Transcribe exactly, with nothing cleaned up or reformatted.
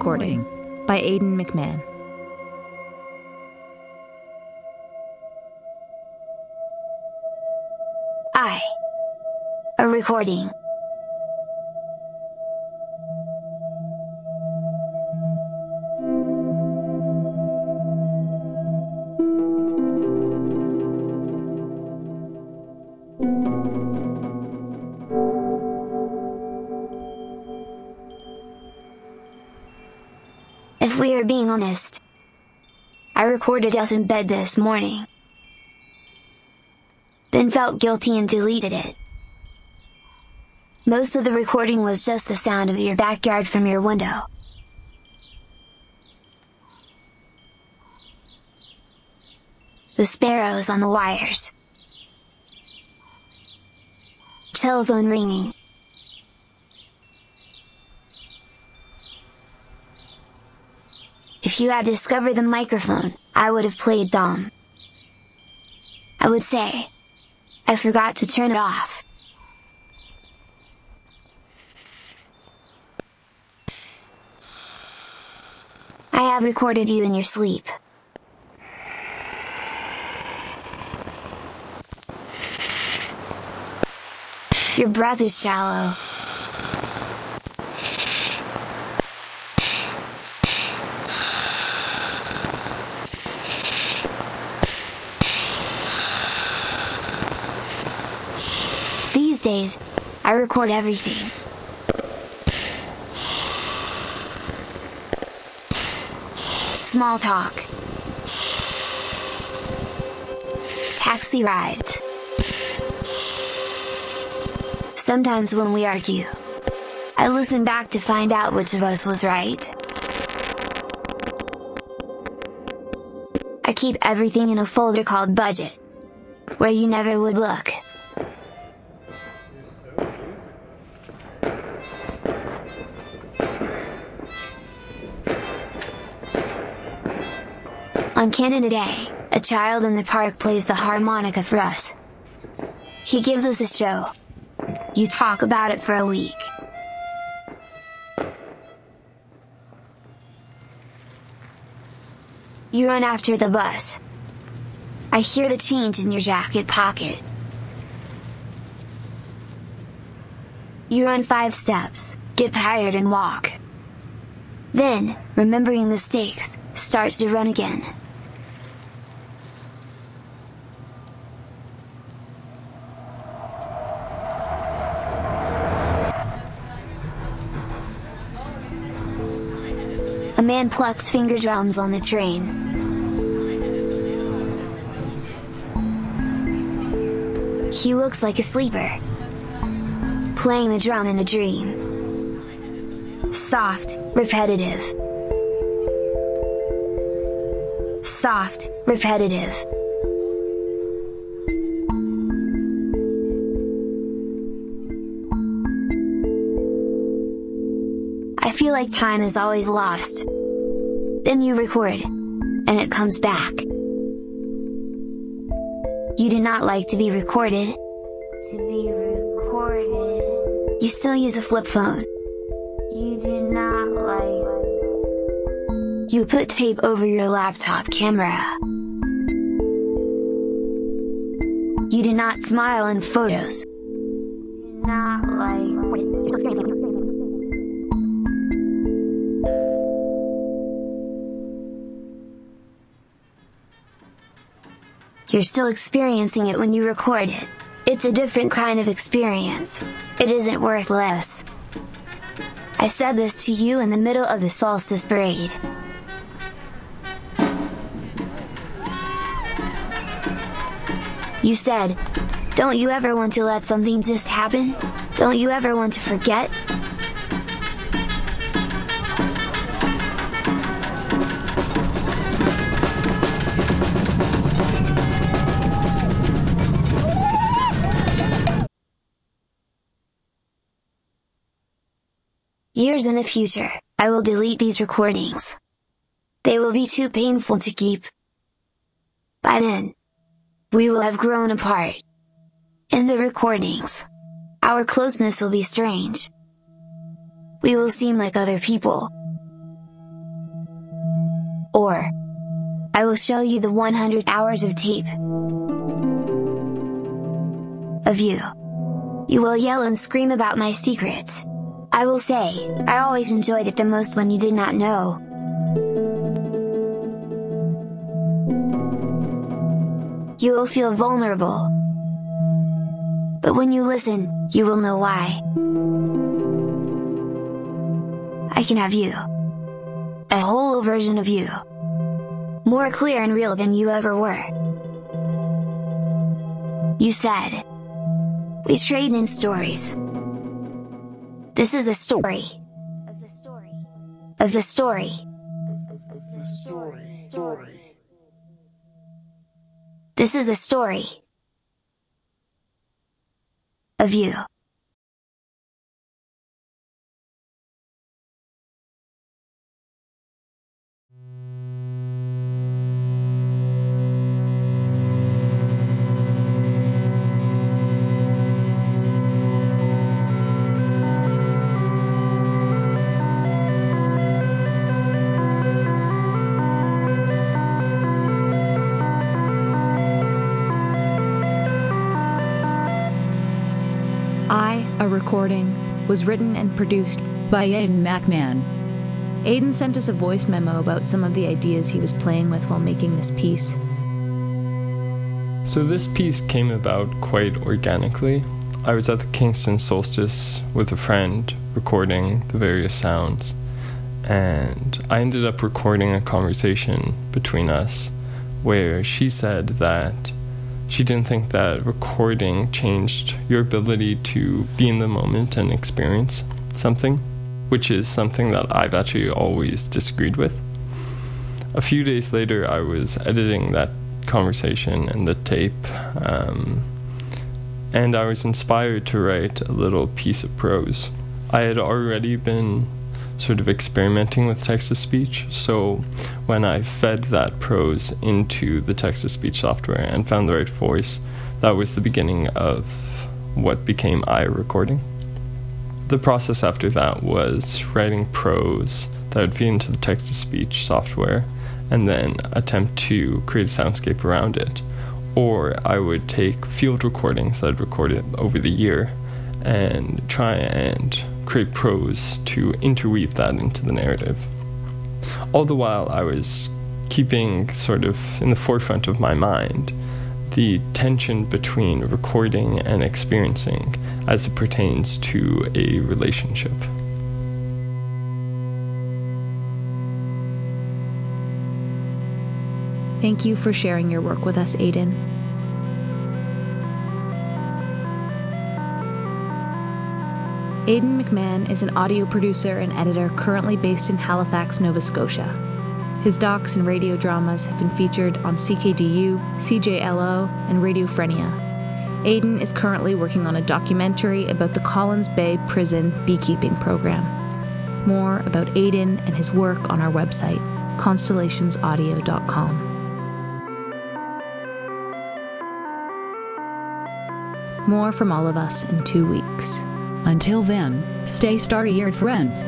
recording by Aidan McMahon. I. A recording. If we are being honest, I recorded us in bed this morning, then felt guilty and deleted it. Most of the recording was just the sound of your backyard from your window. The sparrows on the wires. Telephone ringing. If you had discovered the microphone, I would have played dumb. I would say, I forgot to turn it off. I have recorded you in your sleep. Your breath is shallow. These days, I record everything. Small talk. Taxi rides. Sometimes when we argue, I listen back to find out which of us was right. I keep everything in a folder called Budget, where you never would look. On Canada Day, a child in the park plays the harmonica for us. He gives us a show. You talk about it for a week. You run after the bus. I hear the change in your jacket pocket. You run five steps, get tired and walk. Then, remembering the stakes, starts to run again. A man plucks finger drums on the train. He looks like a sleeper, playing the drum in a dream. Soft, repetitive. Soft, repetitive. I feel like time is always lost. Then you record, and it comes back. You do not like to be recorded. To be recorded. You still use a flip phone. You do not like. You put tape over your laptop camera. You do not smile in photos. You do not like. You're still experiencing it when you record it. It's a different kind of experience. It isn't worthless. I said this to you in the middle of the solstice parade. You said, "Don't you ever want to let something just happen? Don't you ever want to forget?" Years in the future, I will delete these recordings. They will be too painful to keep. By then, we will have grown apart. In the recordings, our closeness will be strange. We will seem like other people. or I will show you the one hundred hours of tape of you. You will yell and scream about my secrets. I will say, I always enjoyed it the most when you did not know. You will feel vulnerable. But when you listen, you will know why. I can have you. A whole version of you. More clear and real than you ever were. You said, we trade in stories. This is a story. Of the story. Of the story. Of the story. Story. This is a story. Of you. A recording was written and produced by Aidan McMahon. Aidan sent us a voice memo about some of the ideas he was playing with while making this piece. So this piece came about quite organically. I was at the Kingston Solstice with a friend recording the various sounds, and I ended up recording a conversation between us where she said that she didn't think that recording changed your ability to be in the moment and experience something, which is something that I've actually always disagreed with. A few days later, I was editing that conversation and the tape, um, and I was inspired to write a little piece of prose. I had already been sort of experimenting with text-to-speech, so when I fed that prose into the text-to-speech software and found the right voice, that was the beginning of what became iRecording. The process after that was writing prose that would feed into the text-to-speech software and then attempt to create a soundscape around it, or I would take field recordings that I'd recorded over the year and try and create prose to interweave that into the narrative. All the while, I was keeping sort of in the forefront of my mind the tension between recording and experiencing as it pertains to a relationship. Thank you for sharing your work with us, Aidan. Aidan McMahon is an audio producer and editor currently based in Halifax, Nova Scotia. His docs and radio dramas have been featured on C K D U, C J L O, and Radiophrenia. Aidan is currently working on a documentary about the Collins Bay Prison beekeeping program. More about Aidan and his work on our website, constellations audio dot com. More from all of us in two weeks. Until then, stay starry-eared, friends.